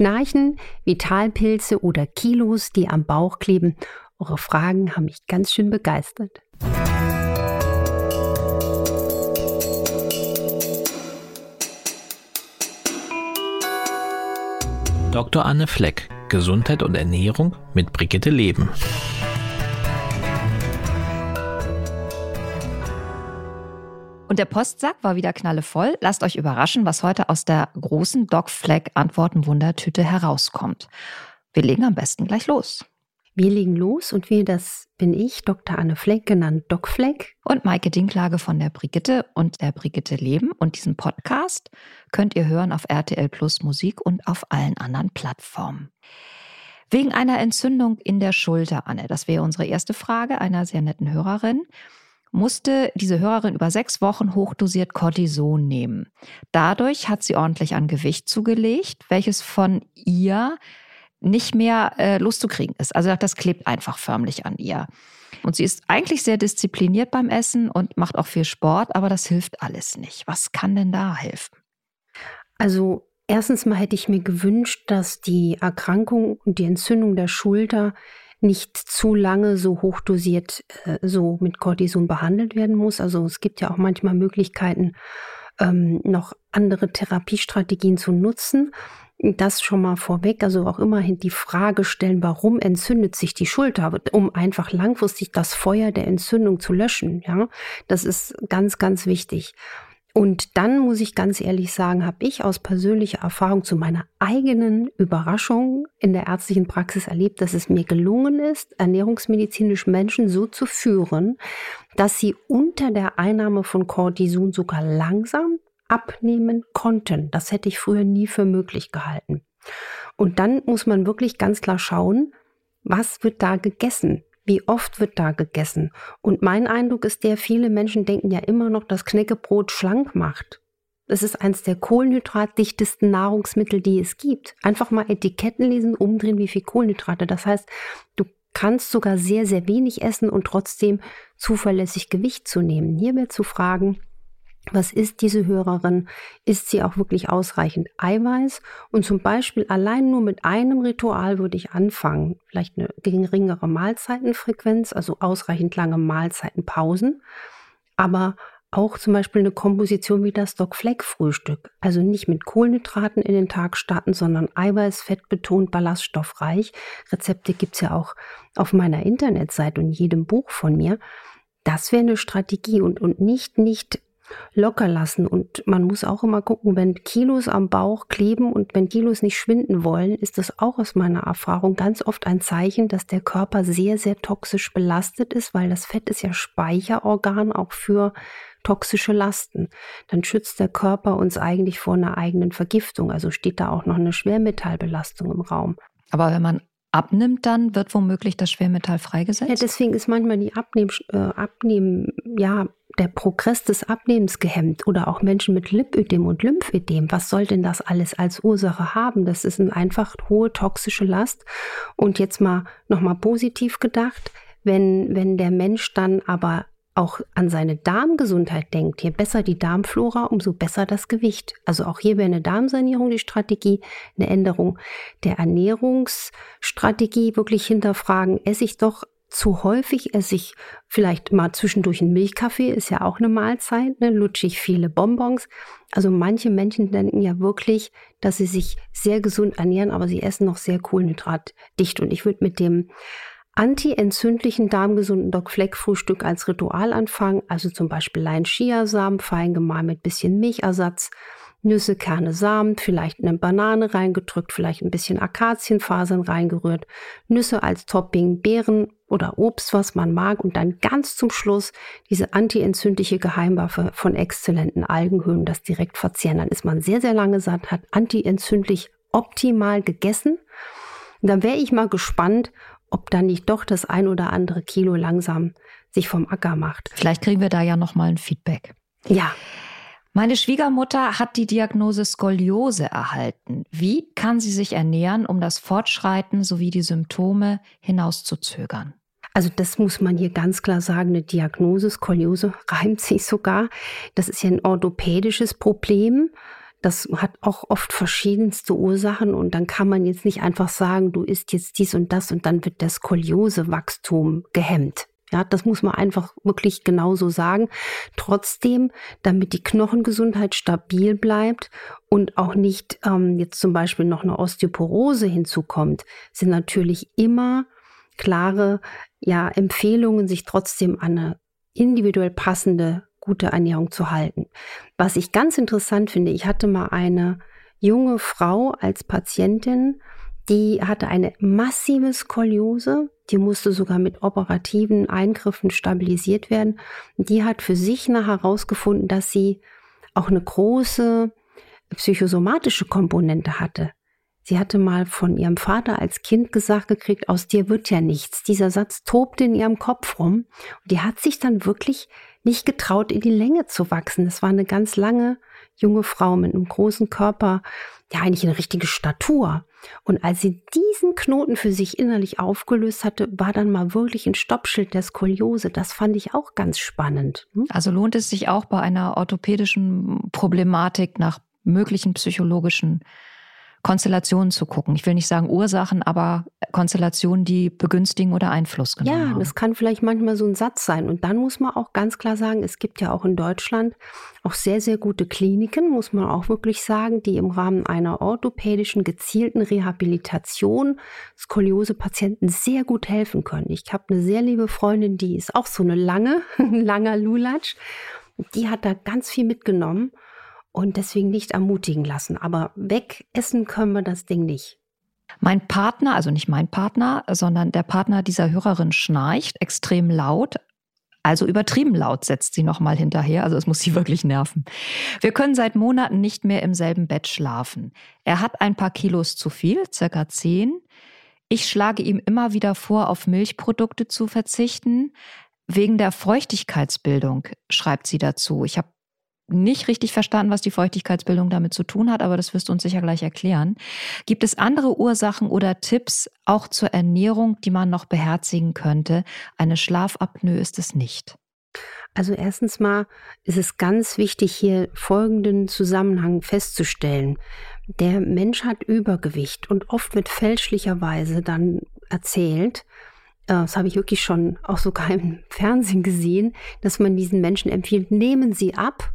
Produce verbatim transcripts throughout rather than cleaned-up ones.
Schnarchen, Vitalpilze oder Kilos, die am Bauch kleben. Eure Fragen haben mich ganz schön begeistert. Doktor Anne Fleck, Gesundheit und Ernährung mit Brigitte Leben. Und der Postsack war wieder knallevoll. Lasst euch überraschen, was heute aus der großen Doc-Fleck-Antworten-Wundertüte herauskommt. Wir legen am besten gleich los. Wir legen los und wir, das bin ich, Doktor Anne Fleck, genannt DocFleck. Und Maike Dinklage von der Brigitte und der Brigitte Leben. Und diesen Podcast könnt ihr hören auf R T L Plus Musik und auf allen anderen Plattformen. Wegen einer Entzündung in der Schulter, Anne, das wäre unsere erste Frage einer sehr netten Hörerin, musste diese Hörerin über sechs Wochen hochdosiert Cortison nehmen. Dadurch hat sie ordentlich an Gewicht zugelegt, welches von ihr nicht mehr äh, loszukriegen ist. Also das klebt einfach förmlich an ihr. Und sie ist eigentlich sehr diszipliniert beim Essen und macht auch viel Sport, aber das hilft alles nicht. Was kann denn da helfen? Also erstens mal hätte ich mir gewünscht, dass die Erkrankung und die Entzündung der Schulter nicht zu lange so hochdosiert äh, so mit Cortison behandelt werden muss. Also es gibt ja auch manchmal Möglichkeiten, ähm, noch andere Therapiestrategien zu nutzen. Das schon mal vorweg, also auch immerhin die Frage stellen, warum entzündet sich die Schulter, um einfach langfristig das Feuer der Entzündung zu löschen. Ja, das ist ganz, ganz wichtig. Und dann muss ich ganz ehrlich sagen, habe ich aus persönlicher Erfahrung zu meiner eigenen Überraschung in der ärztlichen Praxis erlebt, dass es mir gelungen ist, ernährungsmedizinisch Menschen so zu führen, dass sie unter der Einnahme von Cortison sogar langsam abnehmen konnten. Das hätte ich früher nie für möglich gehalten. Und dann muss man wirklich ganz klar schauen, was wird da gegessen? Wie oft wird da gegessen? Und mein Eindruck ist der, viele Menschen denken ja immer noch, dass Knäckebrot schlank macht. Es ist eines der kohlenhydratdichtesten Nahrungsmittel, die es gibt. Einfach mal Etiketten lesen, umdrehen, wie viel Kohlenhydrate. Das heißt, du kannst sogar sehr, sehr wenig essen und trotzdem zuverlässig Gewicht zu nehmen. Hier wäre zu fragen, was ist diese Hörerin? Ist sie auch wirklich ausreichend Eiweiß? Und zum Beispiel allein nur mit einem Ritual würde ich anfangen. Vielleicht eine geringere Mahlzeitenfrequenz, also ausreichend lange Mahlzeitenpausen. Aber auch zum Beispiel eine Komposition wie das Doc-Fleck-Frühstück. Also nicht mit Kohlenhydraten in den Tag starten, sondern Eiweiß, fettbetont, ballaststoffreich. Rezepte gibt es ja auch auf meiner Internetseite und jedem Buch von mir. Das wäre eine Strategie und, und nicht, nicht... locker lassen. Und man muss auch immer gucken, wenn Kilos am Bauch kleben und wenn Kilos nicht schwinden wollen, ist das auch aus meiner Erfahrung ganz oft ein Zeichen, dass der Körper sehr, sehr toxisch belastet ist, weil das Fett ist ja Speicherorgan auch für toxische Lasten. Dann schützt der Körper uns eigentlich vor einer eigenen Vergiftung. Also steht da auch noch eine Schwermetallbelastung im Raum. Aber wenn man abnimmt, dann wird womöglich das Schwermetall freigesetzt? Ja, deswegen ist manchmal die Abnehmen, äh, Abnehmen, ja, der Progress des Abnehmens gehemmt oder auch Menschen mit Lipödem und Lymphödem. Was soll denn das alles als Ursache haben? Das ist eine einfach hohe toxische Last. Und jetzt mal nochmal positiv gedacht, wenn, wenn der Mensch dann aber auch an seine Darmgesundheit denkt, je besser die Darmflora, umso besser das Gewicht. Also auch hier wäre eine Darmsanierung die Strategie, eine Änderung der Ernährungsstrategie, wirklich hinterfragen, esse ich doch zu häufig, esse ich vielleicht mal zwischendurch einen Milchkaffee, ist ja auch eine Mahlzeit, ne? Lutsche ich viele Bonbons. Also manche Menschen denken ja wirklich, dass sie sich sehr gesund ernähren, aber sie essen noch sehr kohlenhydratdicht. Und ich würde mit dem anti-entzündlichen, darmgesunden Doc-Fleck-Frühstück als Ritual anfangen, also zum Beispiel Lein-Chiasamen, fein gemahlen mit bisschen Milchersatz, Nüsse, Kerne, Samen, vielleicht eine Banane reingedrückt, vielleicht ein bisschen Akazienfasern reingerührt, Nüsse als Topping, Beeren oder Obst, was man mag und dann ganz zum Schluss diese anti-entzündliche Geheimwaffe von exzellenten Algenhöhen, das direkt verzehren. Dann ist man sehr, sehr lange satt, hat anti-entzündlich optimal gegessen. Und dann wäre ich mal gespannt, ob dann nicht doch das ein oder andere Kilo langsam sich vom Acker macht. Vielleicht kriegen wir da ja nochmal ein Feedback. Ja. Meine Schwiegermutter hat die Diagnose Skoliose erhalten. Wie kann sie sich ernähren, um das Fortschreiten sowie die Symptome hinauszuzögern? Also das muss man hier ganz klar sagen, eine Diagnose, Skoliose reimt sich sogar. Das ist ja ein orthopädisches Problem. Das hat auch oft verschiedenste Ursachen und dann kann man jetzt nicht einfach sagen, du isst jetzt dies und das und dann wird der Skoliosewachstum gehemmt. Ja, das muss man einfach wirklich genauso sagen. Trotzdem, damit die Knochengesundheit stabil bleibt und auch nicht ähm, jetzt zum Beispiel noch eine Osteoporose hinzukommt, sind natürlich immer klare ja, Empfehlungen, sich trotzdem an eine individuell passende gute Ernährung zu halten. Was ich ganz interessant finde, ich hatte mal eine junge Frau als Patientin, die hatte eine massive Skoliose, die musste sogar mit operativen Eingriffen stabilisiert werden. Die hat für sich nachher herausgefunden, dass sie auch eine große psychosomatische Komponente hatte. Sie hatte mal von ihrem Vater als Kind gesagt gekriegt, aus dir wird ja nichts. Dieser Satz tobte in ihrem Kopf rum und die hat sich dann wirklich nicht getraut, in die Länge zu wachsen. Das war eine ganz lange junge Frau mit einem großen Körper, ja eigentlich eine richtige Statur. Und als sie diesen Knoten für sich innerlich aufgelöst hatte, war dann mal wirklich ein Stoppschild der Skoliose. Das fand ich auch ganz spannend. Hm? Also lohnt es sich auch bei einer orthopädischen Problematik nach möglichen psychologischen Konstellationen zu gucken. Ich will nicht sagen Ursachen, aber Konstellationen, die begünstigen oder Einfluss genommen haben. Ja, das kann vielleicht manchmal so ein Satz sein. Und dann muss man auch ganz klar sagen, es gibt ja auch in Deutschland auch sehr, sehr gute Kliniken, muss man auch wirklich sagen, die im Rahmen einer orthopädischen gezielten Rehabilitation Skoliose-Patienten sehr gut helfen können. Ich habe eine sehr liebe Freundin, die ist auch so eine lange, ein langer Lulatsch. Die hat da ganz viel mitgenommen. Und deswegen nicht ermutigen lassen. Aber wegessen können wir das Ding nicht. Mein Partner, also nicht mein Partner, sondern der Partner dieser Hörerin schnarcht extrem laut. Also übertrieben laut setzt sie nochmal hinterher. Also es muss sie wirklich nerven. Wir können seit Monaten nicht mehr im selben Bett schlafen. Er hat ein paar Kilos zu viel, circa zehn. Ich schlage ihm immer wieder vor, auf Milchprodukte zu verzichten. Wegen der Feuchtigkeitsbildung, schreibt sie dazu. Ich habe nicht richtig verstanden, was die Feuchtigkeitsbildung damit zu tun hat, aber das wirst du uns sicher gleich erklären. Gibt es andere Ursachen oder Tipps auch zur Ernährung, die man noch beherzigen könnte? Eine Schlafapnoe ist es nicht. Also erstens mal ist es ganz wichtig, hier folgenden Zusammenhang festzustellen. Der Mensch hat Übergewicht und oft wird fälschlicherweise dann erzählt, das habe ich wirklich schon auch sogar im Fernsehen gesehen, dass man diesen Menschen empfiehlt, nehmen Sie ab,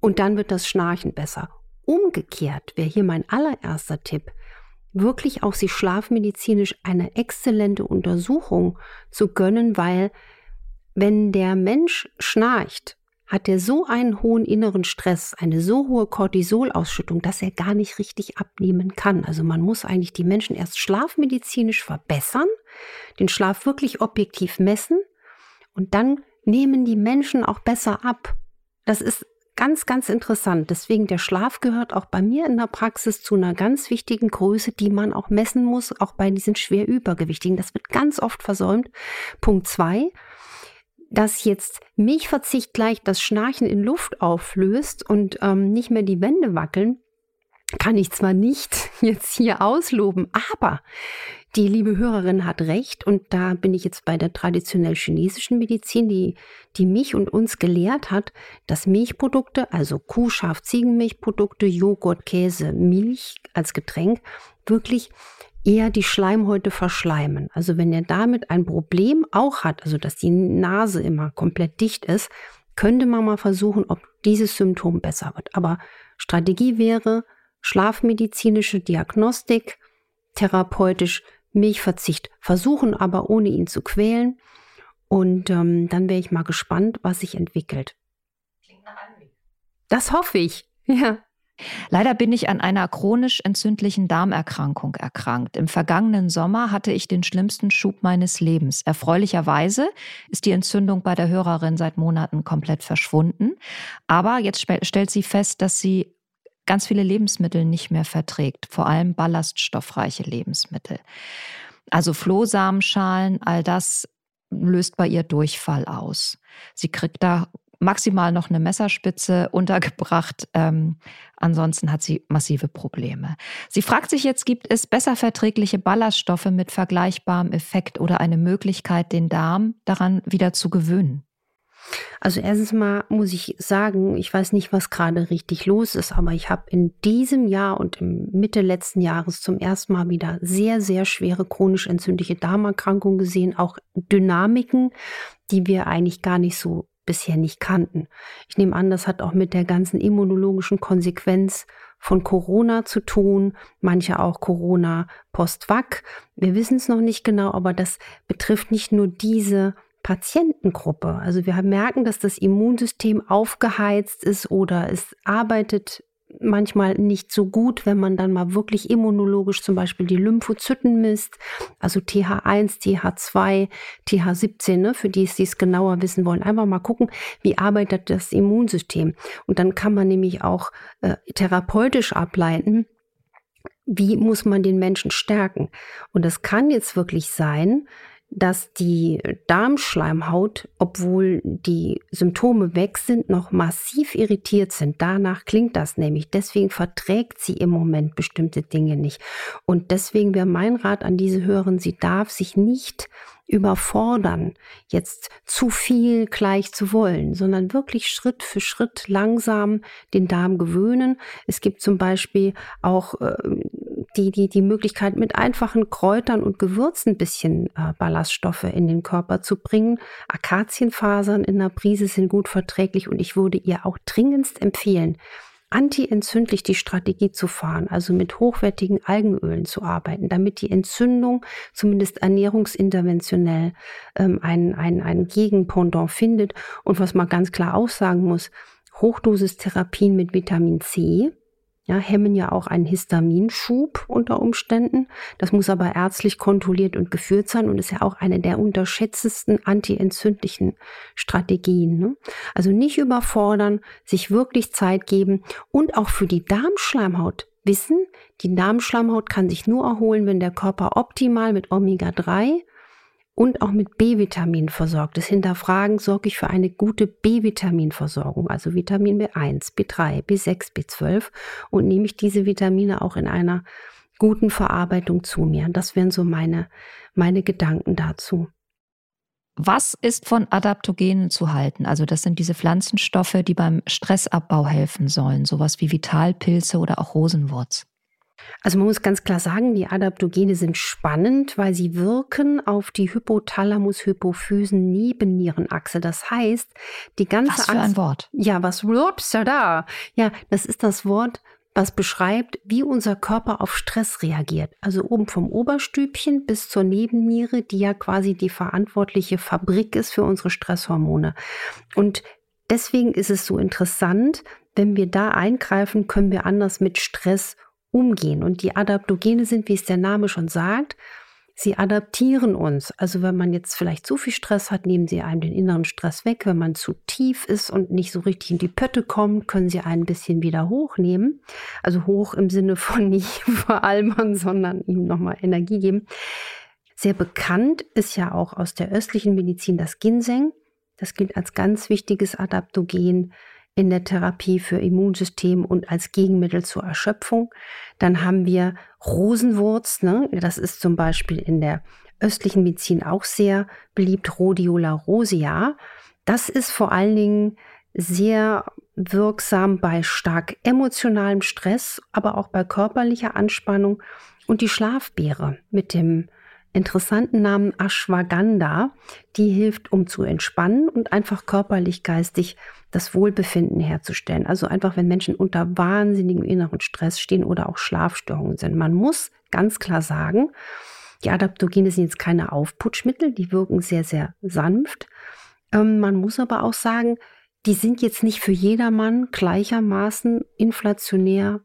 und dann wird das Schnarchen besser. Umgekehrt wäre hier mein allererster Tipp, wirklich auch sich schlafmedizinisch eine exzellente Untersuchung zu gönnen, weil wenn der Mensch schnarcht, hat er so einen hohen inneren Stress, eine so hohe Cortisolausschüttung, dass er gar nicht richtig abnehmen kann. Also man muss eigentlich die Menschen erst schlafmedizinisch verbessern, den Schlaf wirklich objektiv messen und dann nehmen die Menschen auch besser ab. Das ist ganz, ganz interessant. Deswegen, der Schlaf gehört auch bei mir in der Praxis zu einer ganz wichtigen Größe, die man auch messen muss, auch bei diesen schwer Übergewichtigen. Das wird ganz oft versäumt. Punkt zwei, dass jetzt Milchverzicht gleich das Schnarchen in Luft auflöst und ähm, nicht mehr die Wände wackeln, kann ich zwar nicht jetzt hier ausloben, aber die liebe Hörerin hat recht und da bin ich jetzt bei der traditionell chinesischen Medizin, die, die mich und uns gelehrt hat, dass Milchprodukte, also Kuh-, Schaf-, Ziegenmilchprodukte, Joghurt, Käse, Milch als Getränk wirklich eher die Schleimhäute verschleimen. Also wenn er damit ein Problem auch hat, also dass die Nase immer komplett dicht ist, könnte man mal versuchen, ob dieses Symptom besser wird. Aber Strategie wäre schlafmedizinische Diagnostik, therapeutisch Milchverzicht versuchen, aber ohne ihn zu quälen. Und ähm, dann wäre ich mal gespannt, was sich entwickelt. Klingt nach einem Weg. Das hoffe ich, ja. Leider bin ich an einer chronisch entzündlichen Darmerkrankung erkrankt. Im vergangenen Sommer hatte ich den schlimmsten Schub meines Lebens. Erfreulicherweise ist die Entzündung bei der Hörerin seit Monaten komplett verschwunden. Aber jetzt sp- stellt sie fest, dass sie ganz viele Lebensmittel nicht mehr verträgt, vor allem ballaststoffreiche Lebensmittel. Also Flohsamenschalen, all das löst bei ihr Durchfall aus. Sie kriegt da maximal noch eine Messerspitze untergebracht. Ähm, ansonsten hat sie massive Probleme. Sie fragt sich jetzt, gibt es besser verträgliche Ballaststoffe mit vergleichbarem Effekt oder eine Möglichkeit, den Darm daran wieder zu gewöhnen? Also erstens mal muss ich sagen, ich weiß nicht, was gerade richtig los ist, aber ich habe in diesem Jahr und im Mitte letzten Jahres zum ersten Mal wieder sehr, sehr schwere chronisch entzündliche Darmerkrankungen gesehen, auch Dynamiken, die wir eigentlich gar nicht so bisher nicht kannten. Ich nehme an, das hat auch mit der ganzen immunologischen Konsequenz von Corona zu tun, manche auch Corona post-Vac. Wir wissen es noch nicht genau, aber das betrifft nicht nur diese Patientengruppe. Also wir merken, dass das Immunsystem aufgeheizt ist oder es arbeitet manchmal nicht so gut, wenn man dann mal wirklich immunologisch zum Beispiel die Lymphozyten misst, also T H eins, T H zwei, T H siebzehn, ne, für die, die es genauer wissen wollen. Einfach mal gucken, wie arbeitet das Immunsystem. Und dann kann man nämlich auch äh, therapeutisch ableiten, wie muss man den Menschen stärken. Und das kann jetzt wirklich sein, dass die Darmschleimhaut, obwohl die Symptome weg sind, noch massiv irritiert sind. Danach klingt das nämlich. Deswegen verträgt sie im Moment bestimmte Dinge nicht. Und deswegen wäre mein Rat an diese Hörerin, sie darf sich nicht überfordern, jetzt zu viel gleich zu wollen, sondern wirklich Schritt für Schritt langsam den Darm gewöhnen. Es gibt zum Beispiel auch äh, die, die, die Möglichkeit, mit einfachen Kräutern und Gewürzen ein bisschen äh, Ballaststoffe in den Körper zu bringen. Akazienfasern in der Prise sind gut verträglich und ich würde ihr auch dringendst empfehlen, anti-entzündlich die Strategie zu fahren, also mit hochwertigen Algenölen zu arbeiten, damit die Entzündung zumindest ernährungsinterventionell ähm, ein, ein, ein Gegenpendant findet. Und was man ganz klar auch sagen muss, Hochdosistherapien mit Vitamin C, ja, hemmen ja auch einen Histaminschub unter Umständen. Das muss aber ärztlich kontrolliert und geführt sein und ist ja auch eine der unterschätztesten antientzündlichen Strategien, ne? Also nicht überfordern, sich wirklich Zeit geben und auch für die Darmschleimhaut wissen, die Darmschleimhaut kann sich nur erholen, wenn der Körper optimal mit Omega drei und auch mit B-Vitamin versorgt ist. Hinterfragen, sorge ich für eine gute B-Vitaminversorgung, also Vitamin B eins, B drei, B sechs, B zwölf und nehme ich diese Vitamine auch in einer guten Verarbeitung zu mir. Das wären so meine, meine Gedanken dazu. Was ist von Adaptogenen zu halten? Also das sind diese Pflanzenstoffe, die beim Stressabbau helfen sollen, sowas wie Vitalpilze oder auch Rosenwurz. Also man muss ganz klar sagen, die Adaptogene sind spannend, weil sie wirken auf die Hypothalamus-Hypophysen-Nebennierenachse. Das heißt, die ganze Achse... Was für ein Achse, Wort? Ja, was... da. Ja, das ist das Wort, was beschreibt, wie unser Körper auf Stress reagiert. Also oben vom Oberstübchen bis zur Nebenniere, die ja quasi die verantwortliche Fabrik ist für unsere Stresshormone. Und deswegen ist es so interessant, wenn wir da eingreifen, können wir anders mit Stress umgehen. Und die Adaptogene sind, wie es der Name schon sagt, sie adaptieren uns. Also wenn man jetzt vielleicht zu viel Stress hat, nehmen sie einem den inneren Stress weg. Wenn man zu tief ist und nicht so richtig in die Pötte kommt, können sie einen ein bisschen wieder hochnehmen. Also hoch im Sinne von nicht veralbern, sondern ihm nochmal Energie geben. Sehr bekannt ist ja auch aus der östlichen Medizin das Ginseng. Das gilt als ganz wichtiges Adaptogen in der Therapie für Immunsystem und als Gegenmittel zur Erschöpfung. Dann haben wir Rosenwurz, ne? Das ist zum Beispiel in der östlichen Medizin auch sehr beliebt, Rhodiola rosea. Das ist vor allen Dingen sehr wirksam bei stark emotionalem Stress, aber auch bei körperlicher Anspannung. Und die Schlafbeere mit dem interessanten Namen Ashwagandha, die hilft, um zu entspannen und einfach körperlich, geistig das Wohlbefinden herzustellen. Also einfach, wenn Menschen unter wahnsinnigem inneren Stress stehen oder auch Schlafstörungen sind. Man muss ganz klar sagen, die Adaptogene sind jetzt keine Aufputschmittel, die wirken sehr, sehr sanft. Ähm, man muss aber auch sagen, die sind jetzt nicht für jedermann gleichermaßen inflationär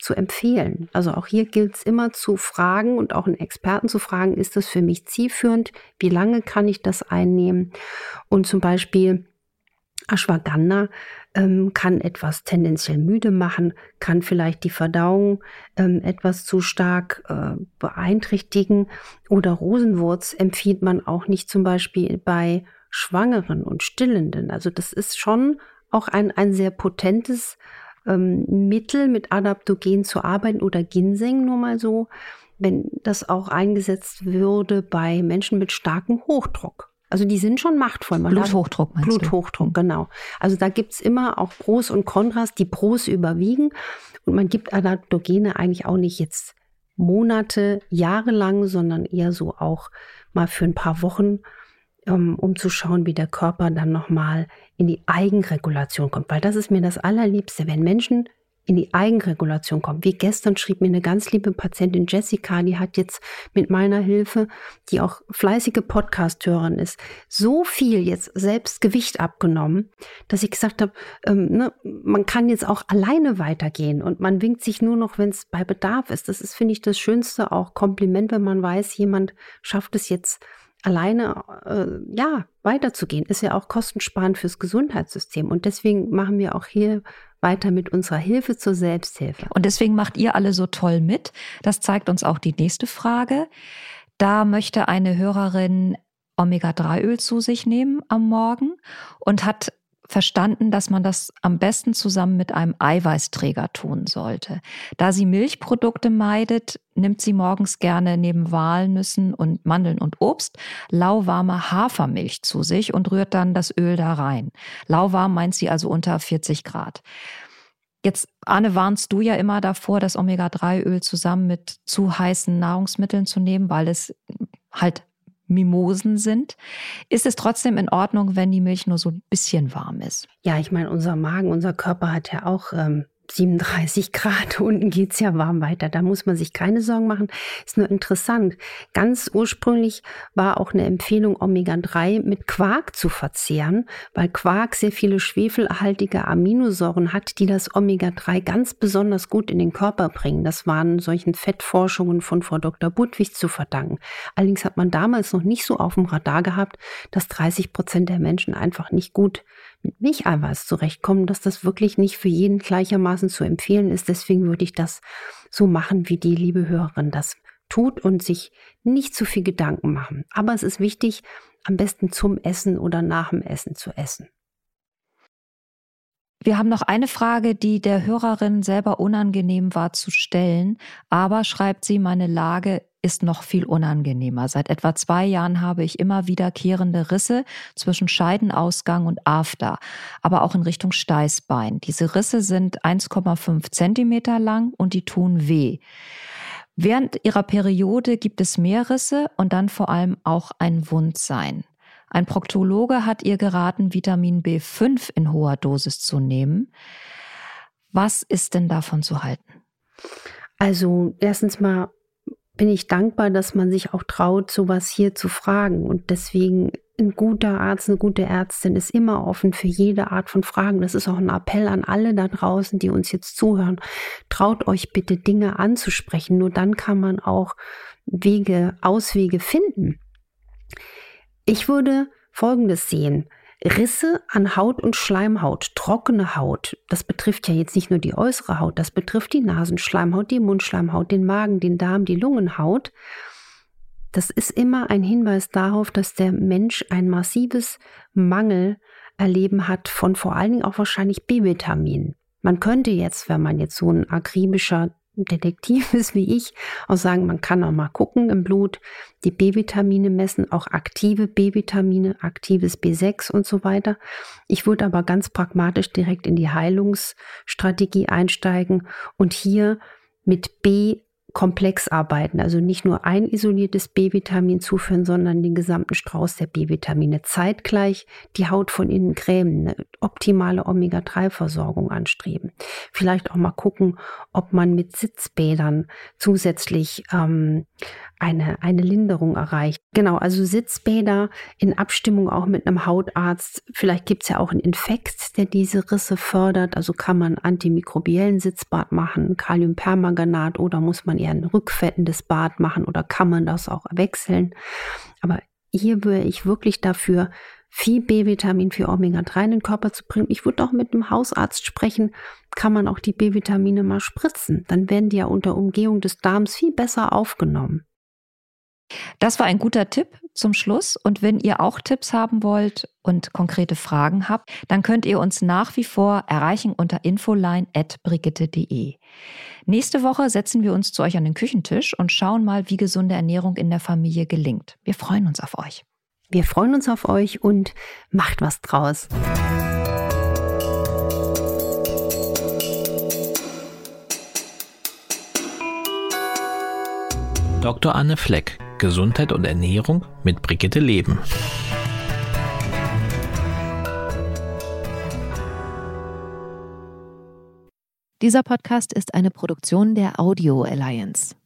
zu empfehlen. Also auch hier gilt es immer zu fragen und auch einen Experten zu fragen, ist das für mich zielführend? Wie lange kann ich das einnehmen? Und zum Beispiel Ashwagandha ähm, kann etwas tendenziell müde machen, kann vielleicht die Verdauung ähm, etwas zu stark äh, beeinträchtigen. Oder Rosenwurz empfiehlt man auch nicht zum Beispiel bei Schwangeren und Stillenden. Also das ist schon auch ein, ein sehr potentes Mittel, mit Adaptogen zu arbeiten, oder Ginseng nur mal so, wenn das auch eingesetzt würde bei Menschen mit starkem Hochdruck. Also die sind schon machtvoll. Man Bluthochdruck meinst Bluthochdruck, du? Genau. Also da gibt es immer auch Pros und Kontras, die Pros überwiegen. Und man gibt Adaptogene eigentlich auch nicht jetzt Monate, Jahre lang, sondern eher so auch mal für ein paar Wochen, um zu schauen, wie der Körper dann nochmal in die Eigenregulation kommt. Weil das ist mir das Allerliebste, wenn Menschen in die Eigenregulation kommen. Wie gestern schrieb mir eine ganz liebe Patientin Jessica, die hat jetzt mit meiner Hilfe, die auch fleißige Podcast-Hörerin ist, so viel jetzt selbst Gewicht abgenommen, dass ich gesagt habe, ähm, ne, man kann jetzt auch alleine weitergehen und man winkt sich nur noch, wenn es bei Bedarf ist. Das ist, finde ich, das schönste auch Kompliment, wenn man weiß, jemand schafft es jetzt alleine äh, ja, weiterzugehen. Ist ja auch kostensparend fürs Gesundheitssystem. Und deswegen machen wir auch hier weiter mit unserer Hilfe zur Selbsthilfe. Und deswegen macht ihr alle so toll mit. Das zeigt uns auch die nächste Frage. Da möchte eine Hörerin Omega drei Öl zu sich nehmen am Morgen und hat verstanden, dass man das am besten zusammen mit einem Eiweißträger tun sollte. Da sie Milchprodukte meidet, nimmt sie morgens gerne neben Walnüssen und Mandeln und Obst lauwarme Hafermilch zu sich und rührt dann das Öl da rein. Lauwarm meint sie also unter vierzig Grad. Jetzt, Anne, warnst du ja immer davor, das Omega drei Öl zusammen mit zu heißen Nahrungsmitteln zu nehmen, weil es halt Mimosen sind. Ist es trotzdem in Ordnung, wenn die Milch nur so ein bisschen warm ist? Ja, ich meine, unser Magen, unser Körper hat ja auch ähm, siebenunddreißig Grad. Unten geht es ja warm weiter. Da muss man sich keine Sorgen machen. Ist nur interessant. Ganz ursprünglich war auch eine Empfehlung, Omega drei mit Quark zu verzehren, weil Quark sehr viele schwefelhaltige Aminosäuren hat, die das Omega drei ganz besonders gut in den Körper bringen. Das waren solchen Fettforschungen von Frau Doktor Budwig zu verdanken. Allerdings hat man damals noch nicht so auf dem Radar gehabt, dass dreißig Prozent der Menschen einfach nicht gut mit Milcheiweiß zurechtkommen, dass das wirklich nicht für jeden gleichermaßen zu empfehlen ist. Deswegen würde ich das so machen, wie die liebe Hörerin das tut und sich nicht zu viel Gedanken machen. Aber es ist wichtig, am besten zum Essen oder nach dem Essen zu essen. Wir haben noch eine Frage, die der Hörerin selber unangenehm war zu stellen. Aber, schreibt sie, meine Lage ist noch viel unangenehmer. Seit etwa zwei Jahren habe ich immer wiederkehrende Risse zwischen Scheidenausgang und After, aber auch in Richtung Steißbein. Diese Risse sind eins Komma fünf Zentimeter lang und die tun weh. Während ihrer Periode gibt es mehr Risse und dann vor allem auch ein Wundsein. Ein Proktologe hat ihr geraten, Vitamin B fünf in hoher Dosis zu nehmen. Was ist denn davon zu halten? Also erstens mal bin ich dankbar, dass man sich auch traut, sowas hier zu fragen. Und deswegen ein guter Arzt, eine gute Ärztin ist immer offen für jede Art von Fragen. Das ist auch ein Appell an alle da draußen, die uns jetzt zuhören. Traut euch bitte, Dinge anzusprechen. Nur dann kann man auch Wege, Auswege finden. Ich würde Folgendes sehen. Risse an Haut und Schleimhaut, trockene Haut, das betrifft ja jetzt nicht nur die äußere Haut, das betrifft die Nasenschleimhaut, die Mundschleimhaut, den Magen, den Darm, die Lungenhaut. Das ist immer ein Hinweis darauf, dass der Mensch ein massives Mangelerleben hat von vor allen Dingen auch wahrscheinlich B-Vitaminen. Man könnte jetzt, wenn man jetzt so ein akribischer Detektiv ist wie ich, auch sagen, man kann auch mal gucken im Blut, die B-Vitamine messen, auch aktive B-Vitamine, aktives B sechs und so weiter. Ich würde aber ganz pragmatisch direkt in die Heilungsstrategie einsteigen und hier mit B-Komplex arbeiten. Also nicht nur ein isoliertes B-Vitamin zuführen, sondern den gesamten Strauß der B-Vitamine. Zeitgleich die Haut von innen cremen, eine optimale Omega drei Versorgung anstreben. Vielleicht auch mal gucken, ob man mit Sitzbädern zusätzlich ähm, eine, eine Linderung erreicht. Genau, also Sitzbäder in Abstimmung auch mit einem Hautarzt. Vielleicht gibt es ja auch einen Infekt, der diese Risse fördert. Also kann man antimikrobiellen Sitzbad machen, Kaliumpermanganat, oder muss man eher ein rückfettendes Bad machen oder kann man das auch wechseln. Aber hier wäre ich wirklich dafür, viel B-Vitamin, viel Omega drei in den Körper zu bringen. Ich würde auch mit einem Hausarzt sprechen, kann man auch die B-Vitamine mal spritzen. Dann werden die ja unter Umgehung des Darms viel besser aufgenommen. Das war ein guter Tipp zum Schluss. Und wenn ihr auch Tipps haben wollt und konkrete Fragen habt, dann könnt ihr uns nach wie vor erreichen unter infoline at brigitte punkt de. Nächste Woche setzen wir uns zu euch an den Küchentisch und schauen mal, wie gesunde Ernährung in der Familie gelingt. Wir freuen uns auf euch. Wir freuen uns auf euch und macht was draus. Doktor Anne Fleck, Gesundheit und Ernährung mit Brigitte Leben. Dieser Podcast ist eine Produktion der Audio Alliance.